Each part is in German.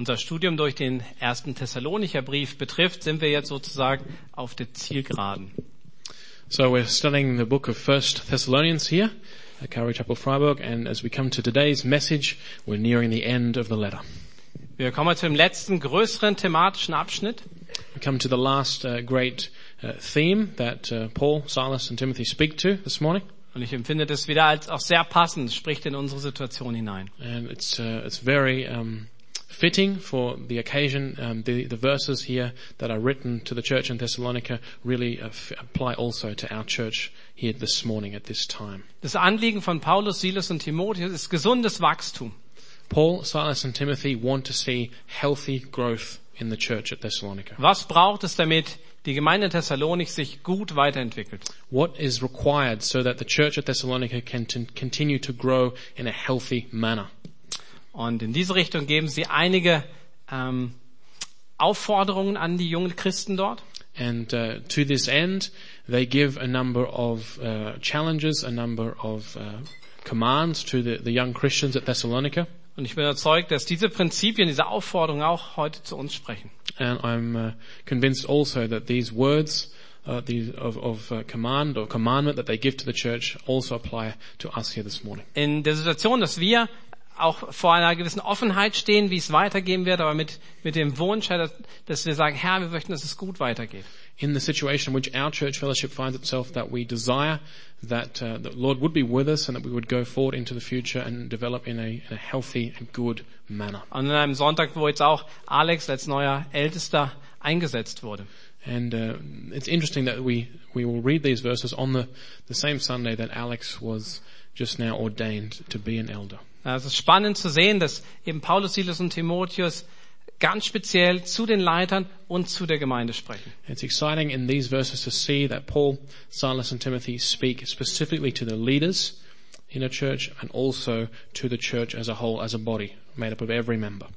unser Studium durch den ersten Thessalonicher Brief betrifft, sind wir jetzt sozusagen auf der Zielgeraden. So we're studying the book of First Thessalonians here at Calvary Chapel Freiburg, and as we come to today's message, we're nearing the end of the letter. Wir kommen zum letzten größeren thematischen Abschnitt. We come to the last great theme that Paul, Silas and Timothy speak to this morning. Und ich empfinde das wieder als auch sehr passend, spricht in unsere Situation hinein. And it's very fitting for the occasion. The verses here that are written to the church in Thessalonica really apply also to our church here this morning at this time. Das Anliegen von Paulus, Silas und Timotheus ist gesundes Wachstum. Paul, Silas and Timothy want to see healthy growth in the church at Thessalonica. Was braucht es, damit die Gemeinde in Thessalonik sich gut weiterentwickelt? What is required so that the church at Thessalonica can continue to grow in a healthy manner? Und in diese Richtung geben sie einige Aufforderungen an die jungen Christen dort. And to this end, they give a number of challenges, a number of commands to the young Christians at Thessalonica. Und ich bin überzeugt, dass diese Prinzipien, diese Aufforderungen auch heute zu uns sprechen. And I'm convinced also that these words command or commandment that they give to the church also apply to us here this morning. In der Situation, dass wir auch vor einer gewissen Offenheit stehen, wie es weitergehen wird, aber mit dem Wunsch, dass wir sagen, Herr, wir möchten, dass es gut weitergeht. In the situation which our church fellowship finds itself, that we desire that the Lord would be with us and that we would go forward into the future and develop in a healthy and good manner. Und an einem Sonntag, wo jetzt auch Alex als neuer Ältester eingesetzt wurde. And it's interesting that we will read these verses on the same Sunday that Alex was just now ordained to be an elder. Es ist spannend zu sehen, dass eben Paulus, Silas und Timotheus ganz speziell zu den Leitern und zu der Gemeinde sprechen. It's exciting in these verses to see that Paul, Silas and Timothy speak specifically to the leaders in a church and also to the church as a whole, as a body, made up of every member.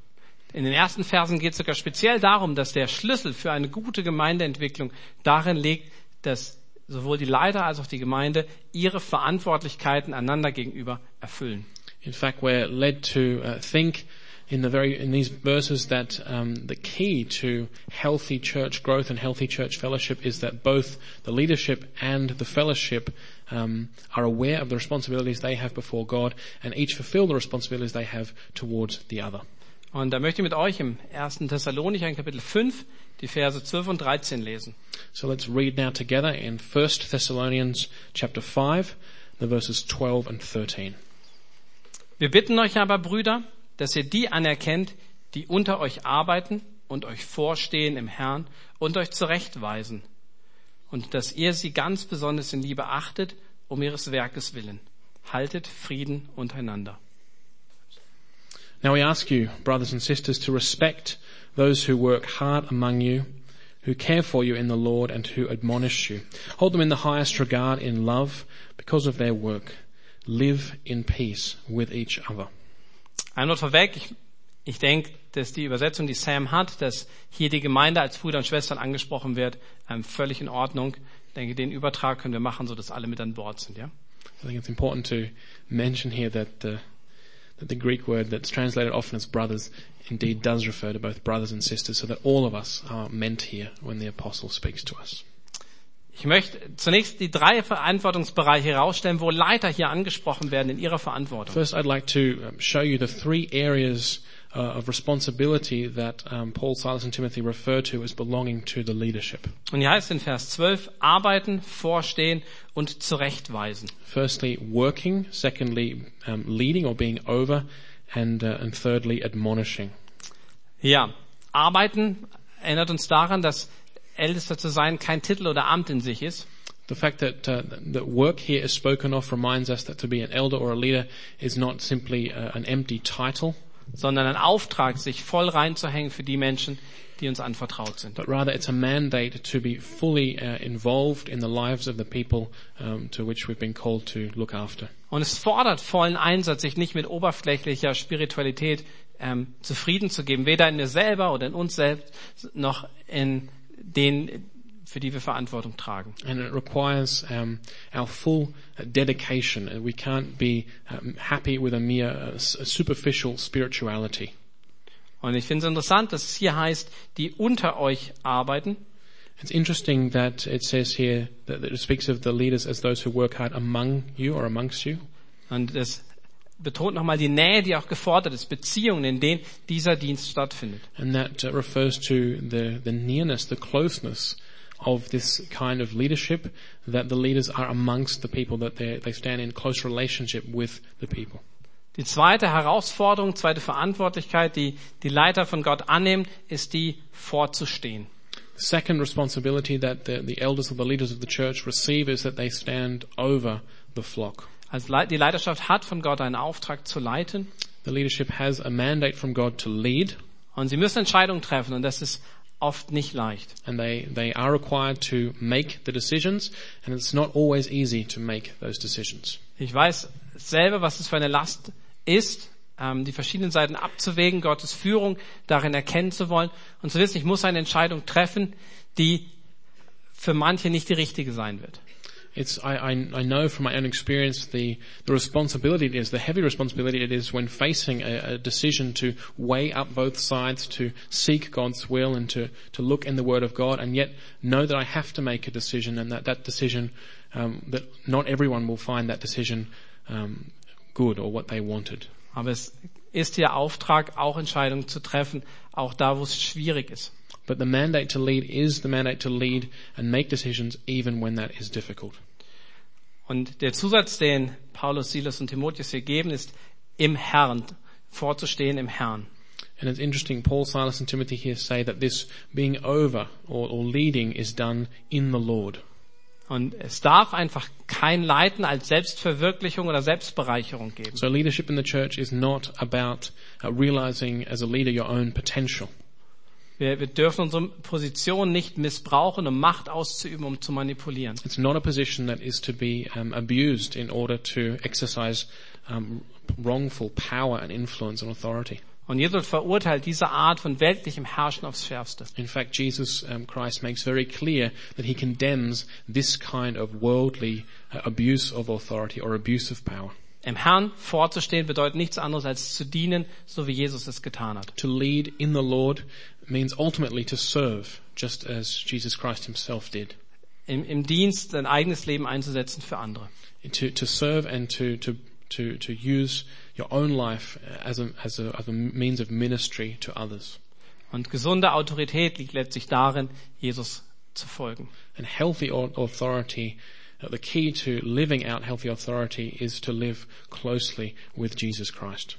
In den ersten Versen geht es sogar speziell darum, dass der Schlüssel für eine gute Gemeindeentwicklung darin liegt, dass sowohl die Leiter als auch die Gemeinde ihre Verantwortlichkeiten einander gegenüber erfüllen. In fact, we're led to think in these verses that the key to healthy church growth and healthy church fellowship is that both the leadership and the fellowship are aware of the responsibilities they have before God and each fulfill the responsibilities they have towards the other. Und da möchte ich mit euch im 1. Thessalonicher in Kapitel 5 die Verse 12 und 13 lesen. So let's read now together in 1 Thessalonians chapter 5, the verses 12 and 13. Wir bitten euch aber, Brüder, dass ihr die anerkennt, die unter euch arbeiten und euch vorstehen im Herrn und euch zurechtweisen, und dass ihr sie ganz besonders in Liebe achtet, um ihres Werkes willen. Haltet Frieden untereinander. Now we ask you, brothers and sisters, to respect those who work hard among you, who care for you in the Lord and who admonish you. Hold them in the highest regard in love because of their work. Live in peace with each other. Ein Wort vorweg, ich denke, dass die Übersetzung, die Sam hat, dass hier die Gemeinde als Brüder und Schwestern angesprochen wird, völlig in Ordnung. Ich denke, den Übertrag können wir machen, so dass alle mit an Bord sind, ja? I think it's important to mention here that the Greek word that's translated often as brothers indeed does refer to both brothers and sisters, so that all of us are meant here when the apostle speaks to us. Ich möchte zunächst die drei Verantwortungsbereiche herausstellen, wo Leiter hier angesprochen werden in ihrer Verantwortung. First, I'd like to show you the three areas of responsibility that Paul, Silas and Timothy refer to as belonging to the leadership. Und hier heißt in Vers 12: Arbeiten, vorstehen und zurechtweisen. Firstly, working. Secondly, leading or being over, and thirdly, admonishing. Ja, arbeiten erinnert uns daran, dass Ältester zu sein kein Titel oder Amt in sich ist. The fact that work here is spoken of reminds us that to be an elder or a leader is not simply an empty title, sondern ein Auftrag, sich voll reinzuhängen für die Menschen, die uns anvertraut sind. But rather it's a mandate to be fully involved in the lives of the people to which we've been called to look after. Und es fordert vollen Einsatz, sich nicht mit oberflächlicher Spiritualität zufrieden zu geben, weder in mir selber oder in uns selbst noch in den, für die wir Verantwortung tragen. And it requires our full dedication. We can't be happy with a mere superficial spirituality. Und ich finde es interessant, dass es hier heißt, die unter euch arbeiten. It's interesting that it says here that it speaks of the leaders as those who work hard among you or amongst you. Und es betont nochmal die Nähe, die auch gefordert ist, Beziehungen, in denen dieser Dienst stattfindet. And that refers to the nearness, the closeness of this kind of leadership, that the leaders are amongst the people, that they stand in close relationship with the people. Die zweite Herausforderung, zweite Verantwortlichkeit, die die Leiter von Gott annehmen, ist die, vorzustehen. The second responsibility that the elders or the leaders of the church receive is that they stand over the flock. Also die Leiterschaft hat von Gott einen Auftrag zu leiten. The leadership has a mandate from God to lead. Und sie müssen Entscheidungen treffen, und das ist oft nicht leicht. And they are required to make the decisions, and it's not always easy to make those decisions. Ich weiß selber, was es für eine Last ist, die verschiedenen Seiten abzuwägen, Gottes Führung darin erkennen zu wollen und zu wissen, ich muss eine Entscheidung treffen, die für manche nicht die richtige sein wird. I know from my own experience the responsibility it is, the heavy responsibility it is when facing a decision to weigh up both sides, to seek God's will and to look in the Word of God, and yet know that I have to make a decision, and that decision, that not everyone will find that decision good or what they wanted. Aber es ist ihr Auftrag, auch Entscheidungen zu treffen, auch da, wo es schwierig ist. But the mandate to lead is the mandate to lead and make decisions even when that is difficult. Und der Zusatz, den Paulus, Silas und Timotheus hier geben, ist im Herrn, vorzustehen im Herrn. And it's interesting, Paul, Silas and Timothy here say that this being over or leading is done in the Lord. Und es darf einfach kein Leiten als Selbstverwirklichung oder Selbstbereicherung geben. So leadership in the church is not about realizing as a leader your own potential. Wir dürfen unsere Position nicht missbrauchen, um Macht auszuüben, um zu manipulieren. It's not a position that is to be abused in order to exercise wrongful power and influence and authority. Und Jesus verurteilt diese Art von weltlichem Herrschen aufs Schärfste. In fact, Jesus Christ makes very clear that he condemns this kind of worldly abuse of authority or abuse of power. Im Herrn vorzustehen bedeutet nichts anderes als zu dienen, so wie Jesus es getan hat. To lead in the Lord means ultimately to serve, just as Jesus Christ himself did. Im Dienst ein eigenes Leben einzusetzen für andere. To serve and to use your own life as a means of ministry to others. Und gesunde Autorität liegt letztlich darin, Jesus zu folgen. And healthy authority, the key to living out healthy authority is to live closely with Jesus Christ.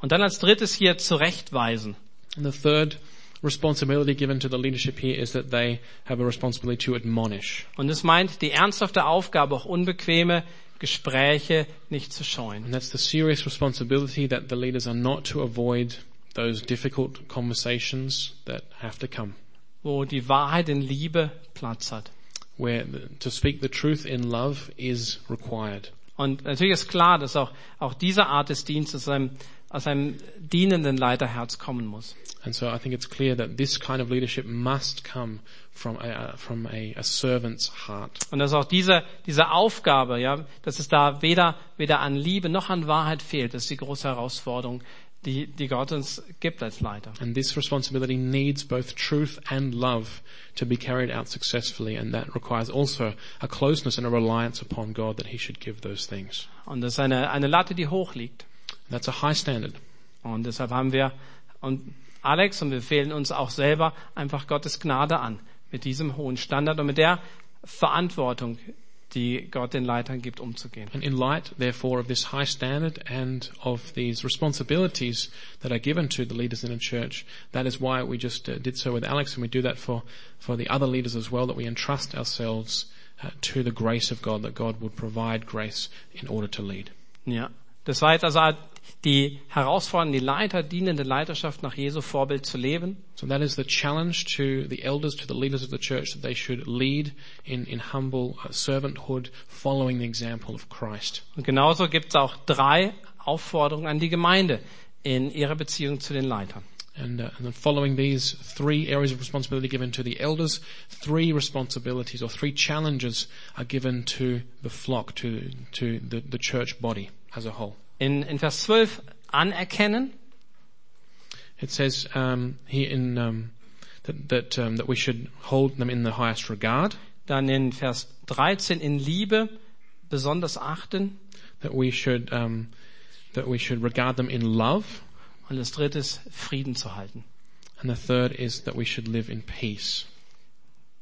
Und dann als drittes hier zurechtweisen. And the third responsibility given to the leadership here is that they have a responsibility to admonish. Und es meint die ernsthafte Aufgabe, auch unbequeme Gespräche nicht zu scheuen. And that's the serious responsibility that the leaders are not to avoid those difficult conversations that have to come. Wo die Wahrheit in Liebe Platz hat. Where to speak the truth in love is required. Und natürlich ist klar, dass auch diese Art des Dienstes aus einem dienenden Leiterherz kommen muss. And so I think it's clear that this kind of leadership must come from a servant's heart. Und dass auch diese Aufgabe, ja, dass es da weder an Liebe noch an Wahrheit fehlt, ist die große Herausforderung, die Gott uns gibt als Leiter. And this responsibility needs both truth and love to be carried out successfully, and that requires also a closeness and a reliance upon God that he should give those things. Und das ist eine Latte, die hoch liegt. That's a high standard. Und deshalb haben wir und Alex und wir empfehlen uns auch selber einfach Gottes Gnade an mit diesem hohen Standard und mit der Verantwortung, die Gott den Leitern gibt, umzugehen. And in light, therefore, of this high standard and of these responsibilities that are given to the leaders in a church, that is why we just did so with Alex, and we do that for the other leaders as well, that we entrust ourselves to the grace of God, that God would provide grace in order to lead. Ja, das war jetzt also die herausfordernde Leiter, dienende Leiterschaft nach Jesu Vorbild zu leben. So that is the challenge to the elders, to the leaders of the church, that they should lead in humble servanthood, following the example of Christ. Und genauso gibt es auch drei Aufforderungen an die Gemeinde in ihrer Beziehung zu den Leitern. And then following these three areas of responsibility given to the elders, three responsibilities or three challenges are given to the flock, to the church body as a whole. In Vers 12 anerkennen. It says here in that we should hold them in the highest regard. Dann in Vers 13 in Liebe besonders achten. That we should regard them in love. Und das dritte ist Frieden zu halten. And the third is that we should live in peace.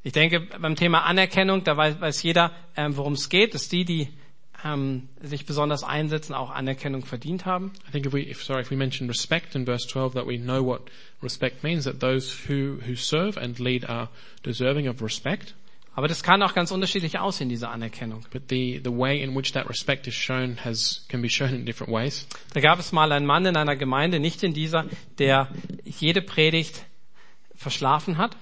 Ich denke, beim Thema Anerkennung, da weiß jeder, worum es geht, dass die sich besonders einsetzen, auch Anerkennung verdient haben. I think if we mention respect in verse 12, that we know what respect means, that those who serve and lead are deserving of respect. Aber das kann auch ganz unterschiedlich aussehen, diese Anerkennung. But the way in which that respect is shown can be shown in different ways. Da gab es mal einen Mann in einer Gemeinde, nicht in dieser, der jede Predigt verschlafen hat.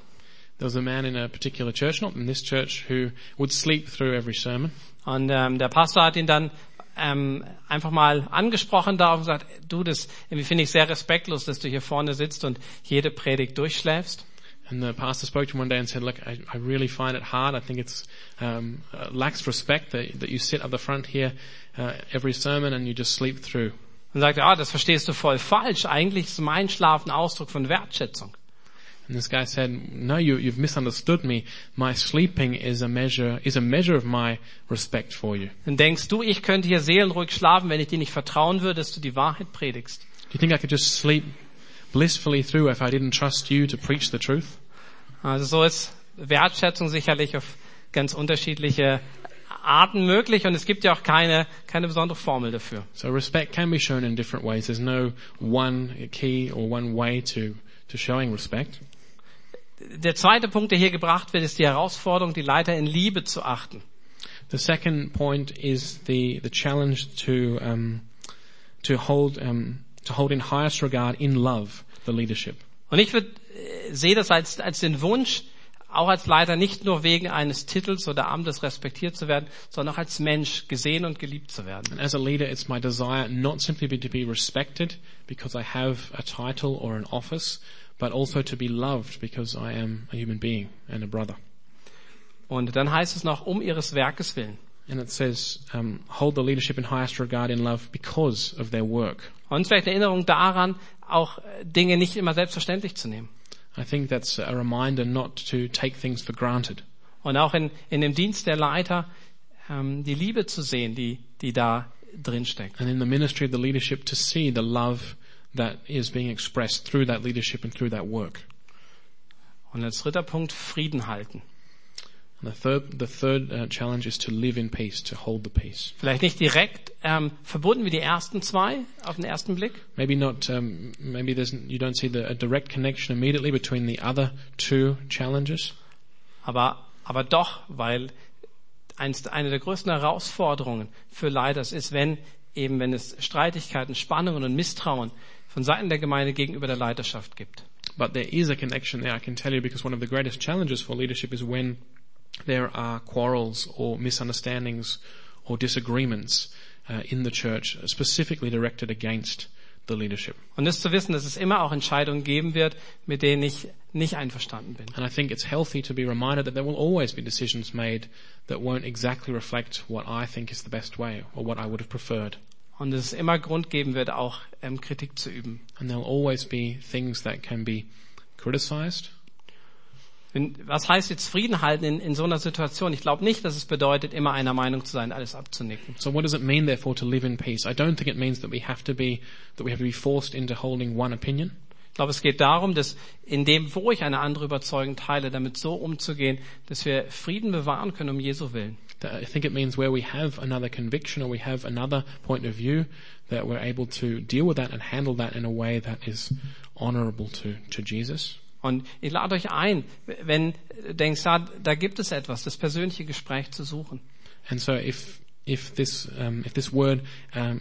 There was a man in a particular church, not in this church, who would sleep through every sermon. Und der Pastor hat ihn dann einfach mal angesprochen darauf und gesagt, du, das finde ich sehr respektlos, dass du hier vorne sitzt und jede Predigt durchschläfst. And the pastor spoke to him one day and said, look, I really find it hard. I think it's lacks respect that you sit up the front here every sermon and you just sleep through. Und sagte, das verstehst du voll falsch. Eigentlich ist mein Schlaf ein Ausdruck von Wertschätzung. And this guy said, no, you've misunderstood me. My sleeping is a measure of my respect for you. Dann denkst du, ich könnte hier seelenruhig schlafen, wenn ich dir nicht vertrauen würde, dass du die Wahrheit predigst? Do you think I could just sleep blissfully through if I didn't trust you to preach the truth? Also so ist Wertschätzung sicherlich auf ganz unterschiedliche Arten möglich und es gibt ja auch keine besondere Formel dafür. So respect can be shown in different ways. There's no one key or one way to showing respect. Der zweite Punkt, der hier gebracht wird, ist die Herausforderung, die Leiter in Liebe zu achten. The second point is the challenge to hold in highest regard in love the leadership. Und ich sehe das als den Wunsch, auch als Leiter nicht nur wegen eines Titels oder Amtes respektiert zu werden, sondern auch als Mensch gesehen und geliebt zu werden. And as a leader, it's my desire not simply to be respected because I have a title or an office, but also to be loved because I am a human being and a brother. Und dann heißt es noch, um ihres Werkes willen. And it says, hold the leadership in highest regard in love because of their work. Und vielleicht eine Erinnerung daran, auch Dinge nicht immer selbstverständlich zu nehmen. I think that's a reminder not to take things for granted. Und auch in dem Dienst der Leiter die Liebe zu sehen, die da drin steckt. And in the ministry of the leadership to see the love that is being expressed through that leadership and through that work. Und als dritter Punkt Frieden halten. And the third challenge is to live in peace, to hold the peace. Vielleicht nicht direkt verbunden wie die ersten zwei auf den ersten Blick. Maybe not. Maybe you don't see a direct connection immediately between the other two challenges. Aber doch, weil eine der größten Herausforderungen für Leiter ist, wenn es Streitigkeiten, Spannungen und Misstrauen von Seiten der Gemeinde gegenüber der Leiterschaft gibt. But there is a connection there, I can tell you, because one of the greatest challenges for leadership is when there are quarrels or misunderstandings or disagreements in the church specifically directed against the leadership. Und das zu wissen, dass es immer auch Entscheidungen geben wird, mit denen ich nicht einverstanden bin. And I think it's healthy to be reminded that there will always be decisions made that won't exactly reflect what I think is the best way or what I would have preferred. Und dass es immer Grund geben wird, auch Kritik zu üben. And there will always be things that can be criticized. Was heißt jetzt Frieden halten in so einer Situation? Ich glaube nicht, dass es bedeutet, immer einer Meinung zu sein, alles abzunicken. So what does it mean therefore to live in peace? I don't think it means that we have to be forced into holding one opinion. Ich glaube, es geht darum, dass in dem, wo ich eine andere Überzeugung teile, damit so umzugehen, dass wir Frieden bewahren können um Jesu willen. I think it means where we have another conviction or we have another point of view, that we're able to deal with that and handle that in a way that is honorable to Jesus. Und ich lade euch ein, wenn du denkst, da gibt es etwas, das persönliche Gespräch zu suchen. And so if this word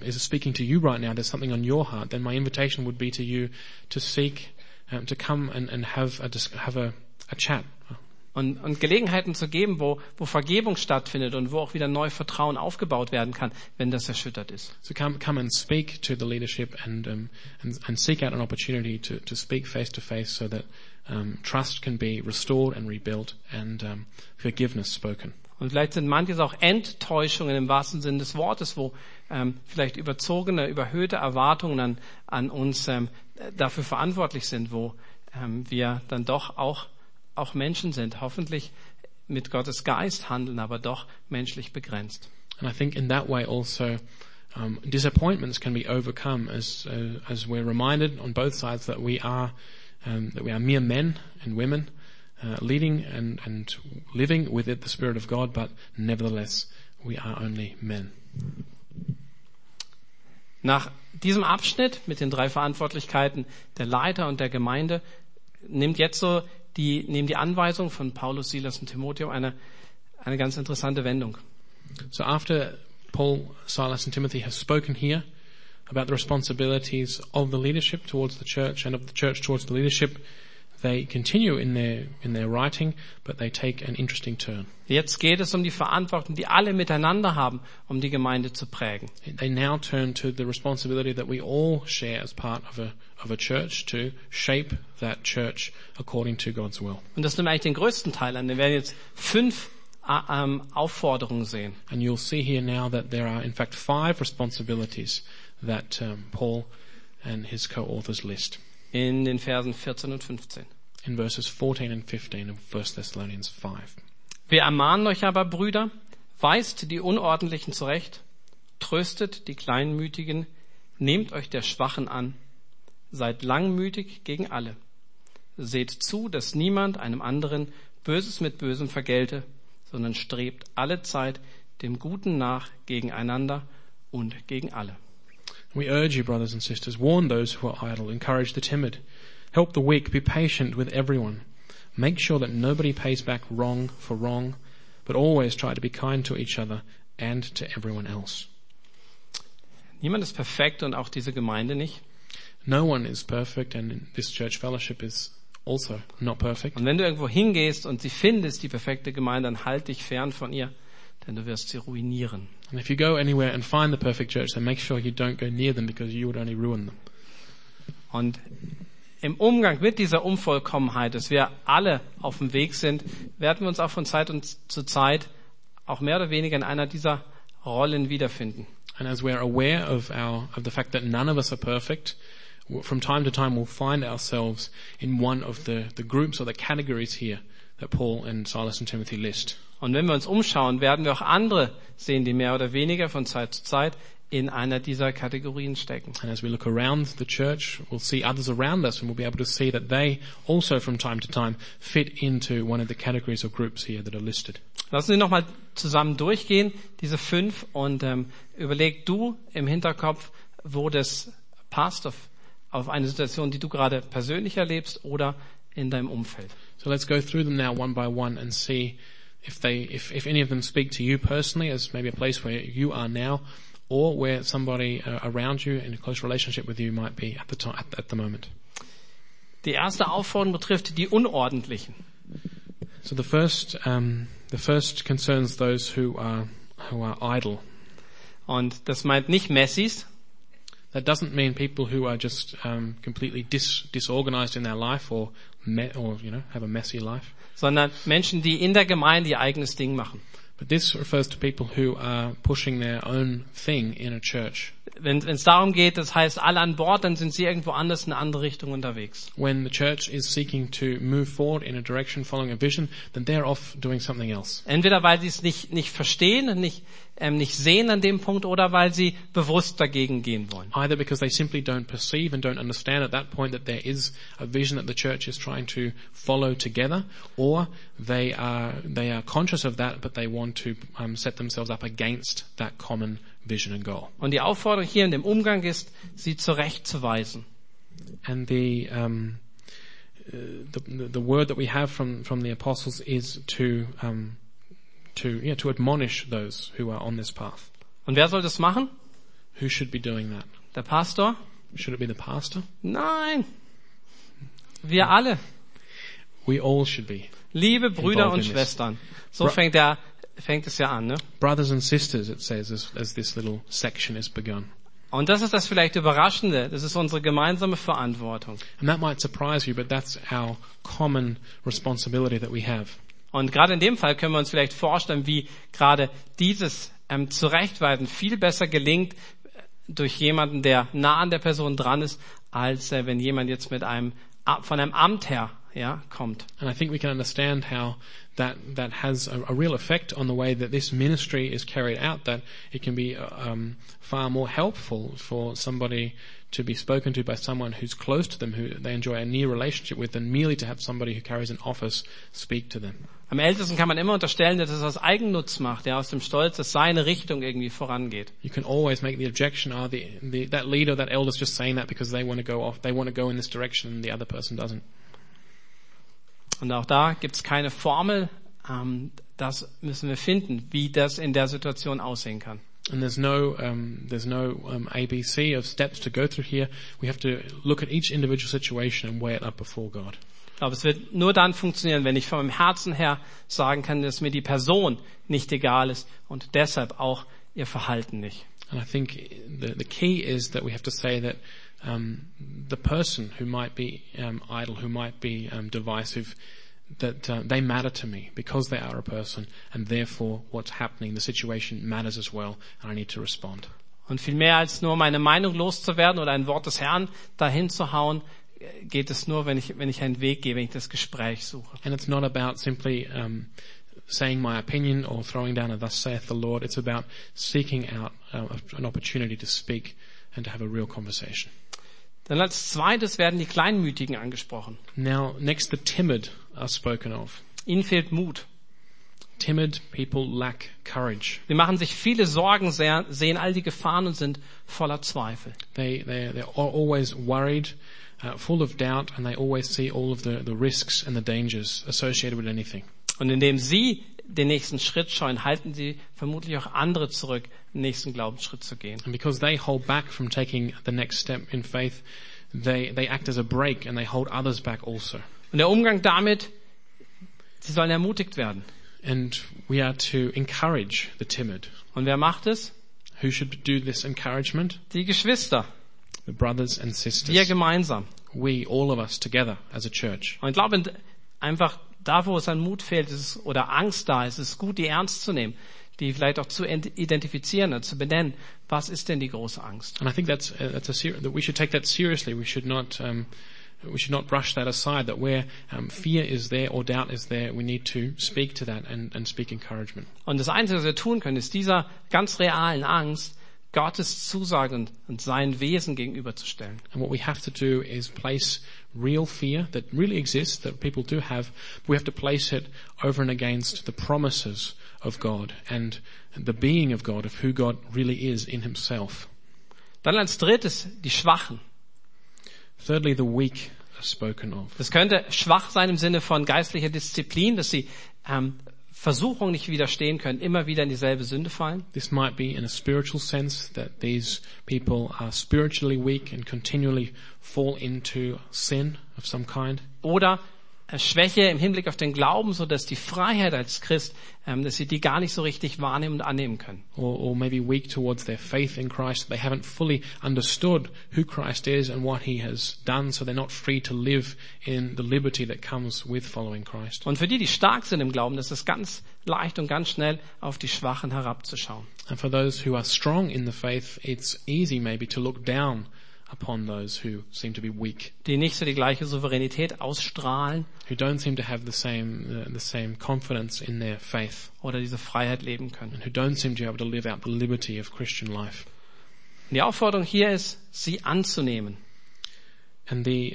is speaking to you right now, there's something on your heart, then my invitation would be to you to seek, to come and have a chat. Und Gelegenheiten zu geben, wo Vergebung stattfindet und wo auch wieder neu Vertrauen aufgebaut werden kann, wenn das erschüttert ist. So come and speak to the leadership and seek out an opportunity to speak face to face, so that trust can be restored and rebuilt and forgiveness spoken. Und vielleicht sind manches auch Enttäuschungen im wahrsten Sinne des Wortes, wo vielleicht überzogene, überhöhte Erwartungen an uns dafür verantwortlich sind, wo wir dann doch auch Menschen sind, hoffentlich mit Gottes Geist handeln, aber doch menschlich begrenzt. And I think in that way also disappointments can be overcome as we're reminded on both sides that we are mere men and women leading and living with the Spirit of God, but nevertheless we are only men. Nach diesem Abschnitt mit den 3 Verantwortlichkeiten der Leiter und der Gemeinde nehmen die Anweisungen von Paulus, Silas und Timotheus eine ganz interessante Wendung. So after Paul, Silas and Timothy have spoken here about the responsibilities of the leadership towards the church and of the church towards the leadership, they continue in their writing, but they take an interesting turn. Jetzt geht es um die Verantwortung, die alle miteinander haben, um die Gemeinde zu prägen. They now turn to the responsibility that we all share as part of a church to shape that church according to God's will. Und das nimmt eigentlich den größten Teil an. Wir werden jetzt 5 Aufforderungen sehen. And you'll see here now that there are in fact 5 responsibilities that Paul and his co-authors list. In den Versen 14 und 15. In verses 14 and 15 of 1 Thessalonians 5. Wir ermahnen euch aber, Brüder, weist die Unordentlichen zurecht, tröstet die Kleinmütigen, nehmt euch der Schwachen an, seid langmütig gegen alle. Seht zu, dass niemand einem anderen Böses mit Bösem vergelte, sondern strebt alle Zeit dem Guten nach gegeneinander und gegen alle. We urge you, brothers and sisters, warn those who are idle, encourage the timid, help the weak, be patient with everyone. Make sure that nobody pays back wrong for wrong, but always try to be kind to each other and to everyone else. Niemand ist perfekt und auch diese Gemeinde nicht. No one is perfect and this church fellowship is also not perfect. Und wenn du irgendwo hingehst und sie findest, die perfekte Gemeinde, dann halt dich fern von ihr, denn du wirst sie ruinieren. And if you go anywhere and find the perfect church, then make sure you don't go near them, because you would only ruin them. Und im Umgang mit dieser Unvollkommenheit, dass wir alle auf dem Weg sind, werden wir uns auch von Zeit zu Zeit auch mehr oder weniger in einer dieser Rollen wiederfinden. And as we are aware of the fact that none of us are perfect, from time to time we'll find ourselves in one of the groups or the categories here that Paul and Silas and Timothy list. Und wenn wir uns umschauen, werden wir auch andere sehen, die mehr oder weniger von Zeit zu Zeit in einer dieser Kategorien stecken. And as we look around the church, we'll see others around us and we'll be able to see that they also from time to time fit into one of the categories or groups here that are listed. Lassen Sie nochmal zusammen durchgehen, diese 5, und überleg du im Hinterkopf, wo das passt auf eine Situation, die du gerade persönlich erlebst oder in deinem Umfeld. So let's go through them now one by one and see if any of them speak to you personally as maybe a place where you are now, or where somebody around you in a close relationship with you might be at the moment. Die erste Aufforderung betrifft die Unordentlichen. So the first concerns those who are idle. Und das meint nicht Messis. That doesn't mean people who are just completely disorganized in their life or have a messy life. Sondern Menschen, die in der Gemeinde ihr eigenes Ding machen. But this refers to people who are pushing their own thing in a church. Wenn es darum geht, das heißt alle an Bord, dann sind sie irgendwo anders in eine andere Richtung unterwegs. When the church is seeking to move forward in a direction following a vision, then they're off doing something else. Entweder weil sie es nicht verstehen und nicht sehen an dem Punkt, oder weil sie bewusst dagegen gehen wollen. Either because they simply don't perceive and don't understand at that point that there is a vision that the church is trying to follow together, or they are conscious of that but they want to set themselves up against that common vision and goal. Und die Aufforderung hier in dem Umgang ist, sie zurechtzuweisen. And the word that we have from the apostles is to admonish those who are on this path. Und wer soll das machen? Who should be doing that? Der Pastor? Should it be the pastor? Nein. Wir alle. We all should be. Liebe Brüder und Schwestern. So fängt es ja an, ne? Brothers and sisters, it says, as this little section is begun. Und das ist das vielleicht Überraschende. Das ist unsere gemeinsame Verantwortung. And that might surprise you, but that's our common responsibility that we have. Und gerade in dem Fall können wir uns vielleicht vorstellen, wie gerade dieses Zurechtweisen viel besser gelingt, durch jemanden, der nah an der Person dran ist, als wenn jemand jetzt mit einem von einem Amt her kommt. And I think we can understand how that has a real effect on the way that this ministry is carried out. That it can be far more helpful for somebody to be spoken to by someone who's close to them, who they enjoy a near relationship with, than merely to have somebody who carries an office speak to them. Am ältesten kann man immer unterstellen, dass es aus Eigennutz macht, aus dem Stolz, dass seine Richtung irgendwie vorangeht. You can always make the objection, that leader, that elder's just saying that because they want to go in this direction, and the other person doesn't. Und auch da gibt's keine Formel. Das müssen wir finden, wie das in der Situation aussehen kann. And there's no ABC of steps to go through here. We have to look at each individual situation and weigh it up before God. Aber es wird nur dann funktionieren, wenn ich von meinem Herzen her sagen kann, dass mir die Person nicht egal ist und deshalb auch ihr Verhalten nicht. And I think the key is that we have to say that the person who might be idle, who might be divisive, that they matter to me because they are a person, and therefore what's happening, the situation matters as well, and I need to respond. Und viel mehr als nur meine Meinung loszuwerden oder ein Wort des Herrn dahin zu hauen, geht es nur, wenn ich einen Weg gehe, wenn ich das Gespräch suche. And it's not about simply saying my opinion or throwing down a thus saith the Lord. It's about seeking out an opportunity to speak and to have a real conversation. Dann als zweites werden die Kleinmütigen angesprochen. Now, next the timid are spoken of. Ihnen fehlt Mut. Timid people lack courage. Sie machen sich viele Sorgen, sehen all die Gefahren und sind voller Zweifel. They're always worried, full of doubt, and they always see all of the risks and the dangers associated with anything. Und indem sie den nächsten Schritt scheuen, halten sie vermutlich auch andere zurück, den nächsten Glaubensschritt zu gehen. And because they hold back from taking the next step in faith, they act as a brake and they hold others back also. Und der Umgang damit, sie sollen ermutigt werden. And we are to encourage the timid. Und wer macht es? Who should do this encouragement? Die Geschwister. The brothers and sisters. Wir gemeinsam. We, all of us together as a church. Und ich glaube, einfach da, wo es an Mut fehlt oder Angst da ist, ist es gut, die ernst zu nehmen, die vielleicht auch zu identifizieren und zu benennen. Was ist denn die große Angst? And I think that we should take that seriously. We should not brush that aside. That where fear is there or doubt is there, we need to speak to that and speak encouragement. Und das Einzige, was wir tun können, ist dieser ganz realen Angst Gottes Zusagen und sein Wesen gegenüberzustellen. And what we have to do is place real fear that really exists, that people do have, we have to place it over and against the promises of God and the being of God, of who God really is in himself. Dann als drittes die Schwachen. Thirdly, the weak are spoken of. Das könnte schwach sein im Sinne von geistlicher Disziplin, dass sie Versuchung nicht widerstehen können, immer wieder in dieselbe Sünde fallen. This might be in a spiritual sense that these people are spiritually weak and continually fall into sin of some kind. Oder Schwäche im Hinblick auf den Glauben, so dass die Freiheit als Christ, dass sie die gar nicht so richtig wahrnehmen und annehmen können. Or maybe weak towards their faith in Christ. They haven't fully understood who Christ is and what he has done, so they're not free to live in the liberty that comes with following Christ. Und für die stark sind im Glauben, das ist ganz leicht und ganz schnell auf die Schwachen herabzuschauen. And for those who are strong in the faith, it's easy maybe to look down upon those who seem to be weak, die nicht so die gleiche Souveränität ausstrahlen, who don't seem to have the same confidence in their faith, oder diese Freiheit leben können, and who don't seem to be able to live out the liberty of Christian life. Und die Aufforderung hier ist, sie anzunehmen. And the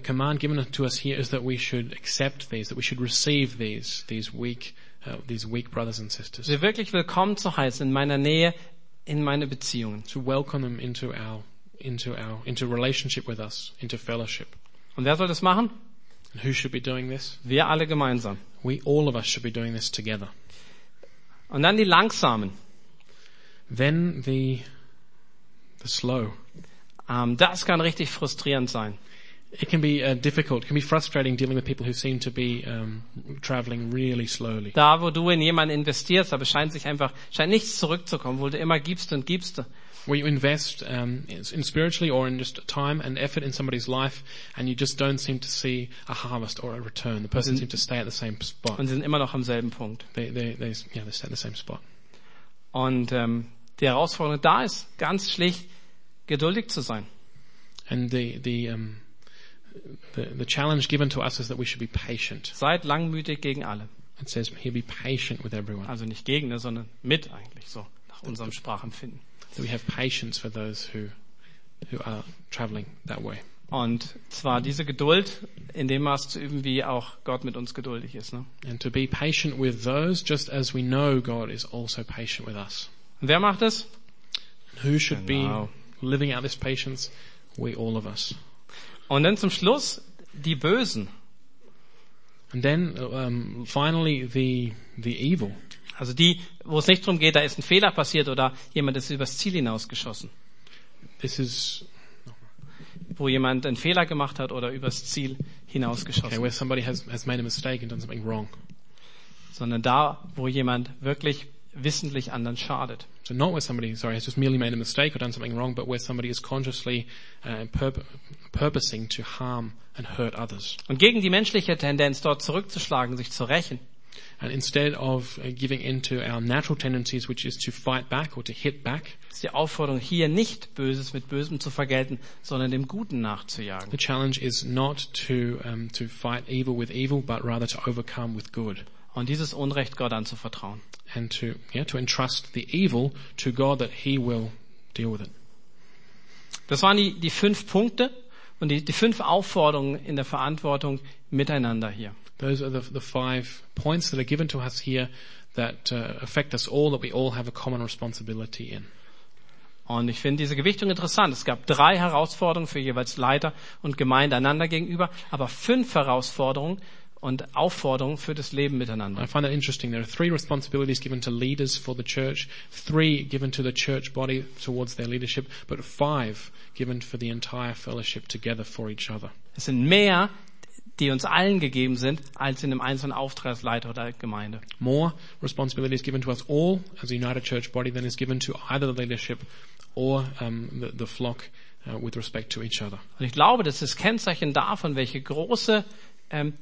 command given to us here is that we should accept these, that we should receive these weak brothers and sisters. Sie wirklich willkommen zu heißen in meiner Nähe, in meine Beziehungen. To welcome them into relationship with us, into fellowship. Und wer soll das machen? And who should be doing this? Wir alle gemeinsam. We, all of us, should be doing this together. Und dann die Langsamen. Then the slow. Das kann richtig frustrierend sein. It can be difficult, it can be frustrating dealing with people who seem to be traveling really slowly. Da, wo du in jemanden investierst, aber scheint nichts zurückzukommen, wo du immer gibst und gibst. Where you invest in spiritually or in just time and effort in somebody's life, and you just don't seem to see a harvest or a return. The person seems to stay at the same spot. Und sie sind immer noch am selben Punkt. They stay at the same spot. Und die Herausforderung da ist, ganz schlicht geduldig zu sein. And the challenge given to us is that we should be patient. Seid langmütig gegen alle. It says here, be patient with everyone. Also nicht gegen, sondern mit eigentlich, so nach unserem Sprachempfinden. So we have patience for those who are traveling that way. Und zwar diese Geduld in dem Maß zu üben, wie auch Gott mit uns geduldig ist. Ne? And to be patient with those, just as we know God is also patient with us. Und wer macht es? Who should be living out this patience? We, all of us. Und dann zum Schluss die Bösen. And then finally the evil. Also die, wo es nicht darum geht, da ist ein Fehler passiert oder jemand ist übers Ziel hinausgeschossen. This is wo jemand einen Fehler gemacht hat oder übers Ziel hinausgeschossen. Okay, where somebody has made a mistake and done something wrong. Sondern da, wo jemand wirklich wissentlich anderen schadet. So not where somebody has just merely made a mistake or done something wrong, but where somebody is consciously purposing to harm and hurt others. Und gegen die menschliche Tendenz dort zurückzuschlagen, sich zu rächen. And instead of giving in to our natural tendencies, which is to fight back or to hit back, ist die Aufforderung hier nicht Böses mit Bösem zu vergelten, sondern dem Guten nachzujagen. The challenge is not to fight evil with evil, but rather to overcome with good. Und dieses Unrecht Gott anzuvertrauen. And to entrust the evil to God that He will deal with it. Das waren die 5 Punkte und die 5 Aufforderungen in der Verantwortung miteinander hier. Those are the 5 points that are given to us here that affect us all, that we all have a common responsibility in. Und ich finde diese Gewichtung interessant. Es gab 3 Herausforderungen für jeweils Leiter und Gemeinde einander gegenüber, aber 5 Herausforderungen und Aufforderungen für das Leben miteinander. I find that interesting. There are 3 responsibilities given to leaders for the church, 3 given to the church body towards their leadership, but 5 given for the entire fellowship together for each other. Es sind mehr, die uns allen gegeben sind, als in einem einzelnen Auftrag als Leiter oder Gemeinde. More responsibility is given to us all as a united church body than is given to either the leadership or the flock with respect to each other. Und ich glaube, das ist Kennzeichen davon, welche große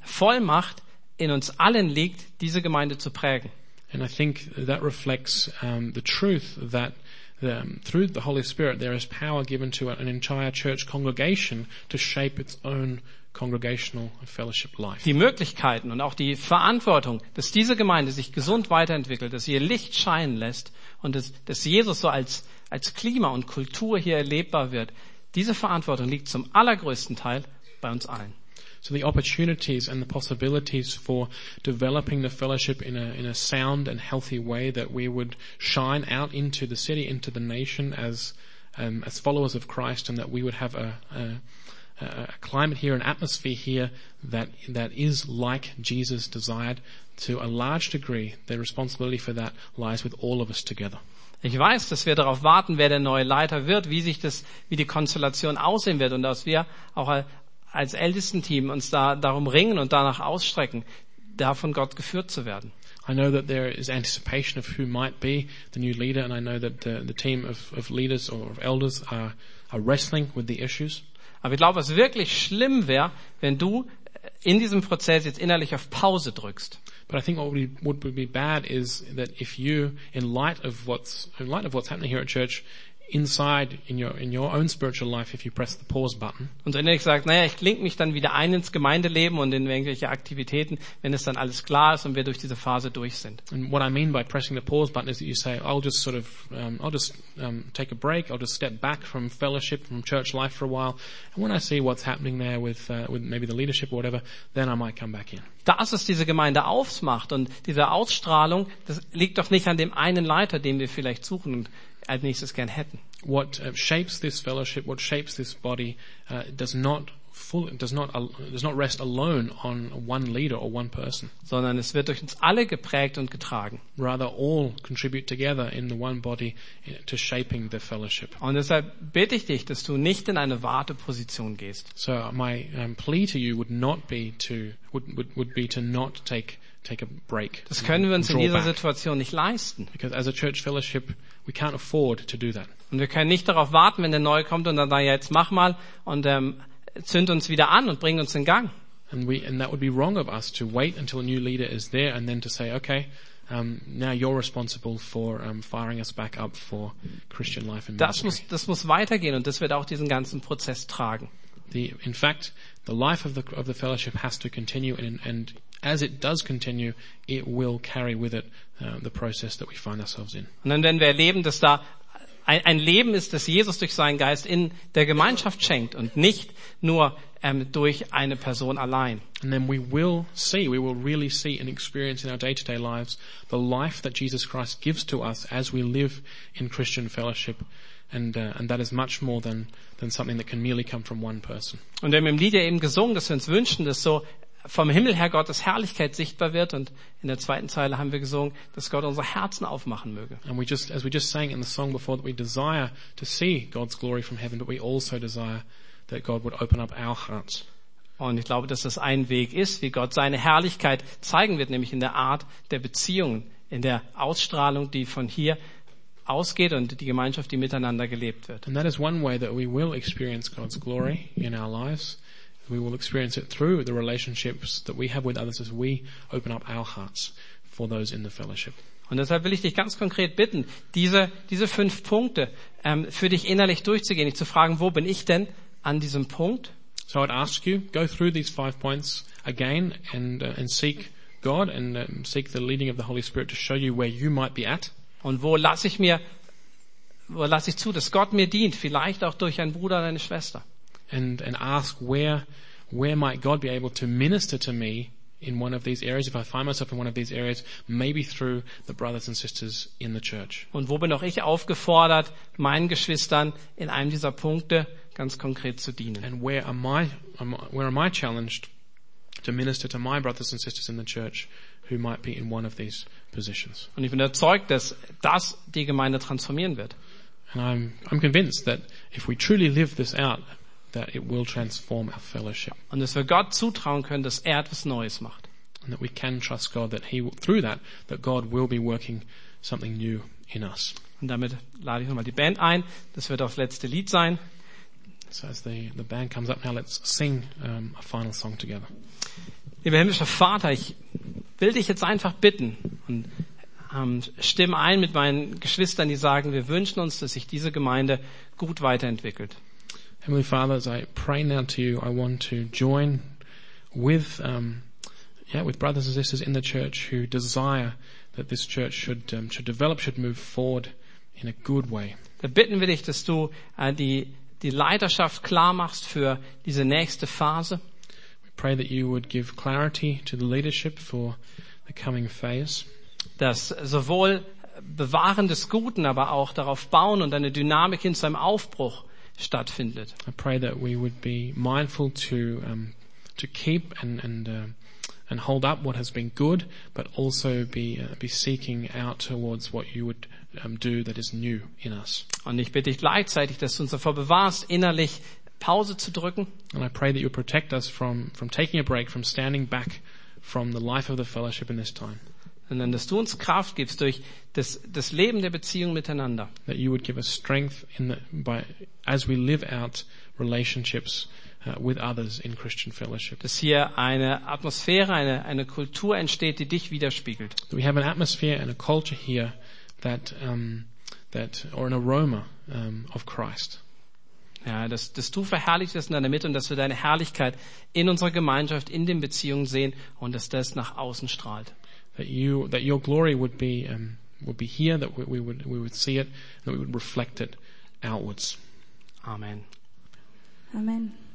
Vollmacht in uns allen liegt, diese Gemeinde zu prägen. And I think that reflects the truth that through the Holy Spirit there is power given to an entire church congregation to shape its own congregational and fellowship life. Die Möglichkeiten und auch die Verantwortung, dass diese Gemeinde sich gesund weiterentwickelt, dass sie ihr Licht scheinen lässt und dass Jesus so als Klima und Kultur hier erlebbar wird. Diese Verantwortung liegt zum allergrößten Teil bei uns allen. So the opportunities and the possibilities for developing the fellowship in a sound and healthy way that we would shine out into the city, into the nation as followers of Christ, and that we would have a climate here, an atmosphere here that is like Jesus desired. To a large degree, the responsibility for that lies with all of us together. Ich weiß, dass wir darauf warten, wer der neue Leiter wird, wie die Konstellation aussehen wird, und dass wir auch als Ältestenteam uns da darum ringen und danach ausstrecken, da von Gott geführt zu werden. I know that there is anticipation of who might be the new leader, and I know that the team of leaders or of elders are wrestling with the issues. Aber ich glaube, was wirklich schlimm wäre, wenn du in diesem Prozess jetzt innerlich auf Pause drückst. But I think what would be bad is that if you, in light of what's happening here at church, inside in your own spiritual life, if you press the pause button. Und innerlich sagt, ich klinke mich dann wieder ein ins Gemeindeleben und in irgendwelche Aktivitäten, wenn es dann alles klar ist und wir durch diese Phase durch sind. And what I mean by pressing the pause button is that you say, I'll just take a break, I'll just step back from fellowship, from church life for a while, and when I see what's happening there with maybe the leadership or whatever, then I might come back in. Dass es diese Gemeinde aufmacht und diese Ausstrahlung, das liegt doch nicht an dem einen Leiter, den wir vielleicht suchen und als nächstes gern hätten. What shapes this fellowship, what shapes this body, does not rest alone on one leader or one person. Sondern es wird durch uns alle geprägt und getragen. Rather, all contribute together in the one body to shaping the fellowship. Und deshalb bitte ich dich, dass du nicht in eine Warteposition gehst. So my plea to you would be to not take a break. Das können wir uns in dieser Situation nicht leisten. Because as a church fellowship, we can't afford to do that. Und wir können nicht darauf warten, wenn der Neue kommt und dann sagt, jetzt mach mal und zünd uns wieder an und bring uns in Gang. And that would be wrong of us to wait until a new leader is there and then to say, okay, now you're responsible for firing us back up for Christian life and ministry. Das muss weitergehen und das wird auch diesen ganzen Prozess tragen. In fact, the life of the fellowship has to continue, and as it does continue, it will carry with it the process that we find ourselves in. Und dann werden wir erleben, dass da ein Leben ist, das Jesus durch seinen Geist in der Gemeinschaft schenkt und nicht nur durch eine Person allein. And then we will really see and experience in our day-to-day lives the life that Jesus Christ gives to us as we live in Christian fellowship, and that is much more than something that can merely come from one person. Und wir haben im Lied ja eben gesungen, dass wir uns wünschen, dass so vom Himmel her Gottes Herrlichkeit sichtbar wird, und in der zweiten Zeile haben wir gesungen, dass Gott unsere Herzen aufmachen möge. And as we just sang in the song before, that we desire to see God's glory from heaven, but we also desire that God would open up our hearts. Und ich glaube, dass das ein Weg ist, wie Gott seine Herrlichkeit zeigen wird, nämlich in der Art der Beziehungen, in der Ausstrahlung, die von hier ausgeht und die Gemeinschaft, die miteinander gelebt wird. And that is one way that we will experience God's glory in our lives. We will experience it through the relationships that we have with others as we open up our hearts for those in the fellowship. Und deshalb will ich dich ganz konkret bitten, diese 5 Punkte für dich innerlich durchzugehen, dich zu fragen, wo bin ich denn an diesem Punkt? So I'd ask you, go through these 5 points again and seek God and seek the leading of the Holy Spirit to show you where you might be at. Und wo lasse ich zu, dass Gott mir dient, vielleicht auch durch einen Bruder oder eine Schwester? And ask where might God be able to minister to me in one of these areas, if I find myself in one of these areas, maybe through the brothers and sisters in the church. Und wo bin auch ich aufgefordert, meinen Geschwistern in einem dieser Punkte ganz konkret zu dienen? And where am I challenged to minister to my brothers and sisters in the church who might be in one of these positions? Und ich bin überzeugt, dass das die Gemeinde transformieren wird. And I'm convinced that if we truly live this out, that it will transform our fellowship. Und dass wir Gott zutrauen können, dass etwas Neues macht. And that we can trust God that he will, through that God will be working something new in us. Und damit lade ich nochmal die Band ein. Das wird auch das letzte Lied sein. So as the band comes up now, let's sing a final song together. Lieber himmlischer Vater, ich will dich jetzt einfach bitten und stimme ein mit meinen Geschwistern, die sagen, wir wünschen uns, dass sich diese Gemeinde gut weiterentwickelt. Heavenly Father, as I pray now to you, I want to join with brothers and sisters in the church who desire that this church should develop, should move forward in a good way. Da bitten wir dich, dass du die Leiterschaft klar machst für diese nächste Phase. We pray that you would give clarity to the leadership for the coming phase. Dass sowohl Bewahren des Guten, aber auch darauf bauen und eine Dynamik hin zu einem Aufbruch stattfindet. I pray that we would be mindful to keep and hold up what has been good, but also be seeking out towards what you would do that is new in us. Und ich bitte dich gleichzeitig, dass du uns davor bewahrst, innerlich Pause zu drücken. And I pray that you protect us from taking a break, from standing back from the life of the fellowship in this time. Und dann, dass du uns Kraft gibst durch das Leben der Beziehung miteinander. That you would give us strength as we live out relationships with others in Christian fellowship. Dass hier eine Atmosphäre, eine Kultur entsteht, die dich widerspiegelt. We have an atmosphere and a culture here that or an aroma of Christ. Ja, dass du verherrlicht wirst in deiner Mitte und dass wir deine Herrlichkeit in unserer Gemeinschaft, in den Beziehungen sehen und dass das nach außen strahlt. That your glory would be here, that we would see it, and that we would reflect it outwards. Amen. Amen.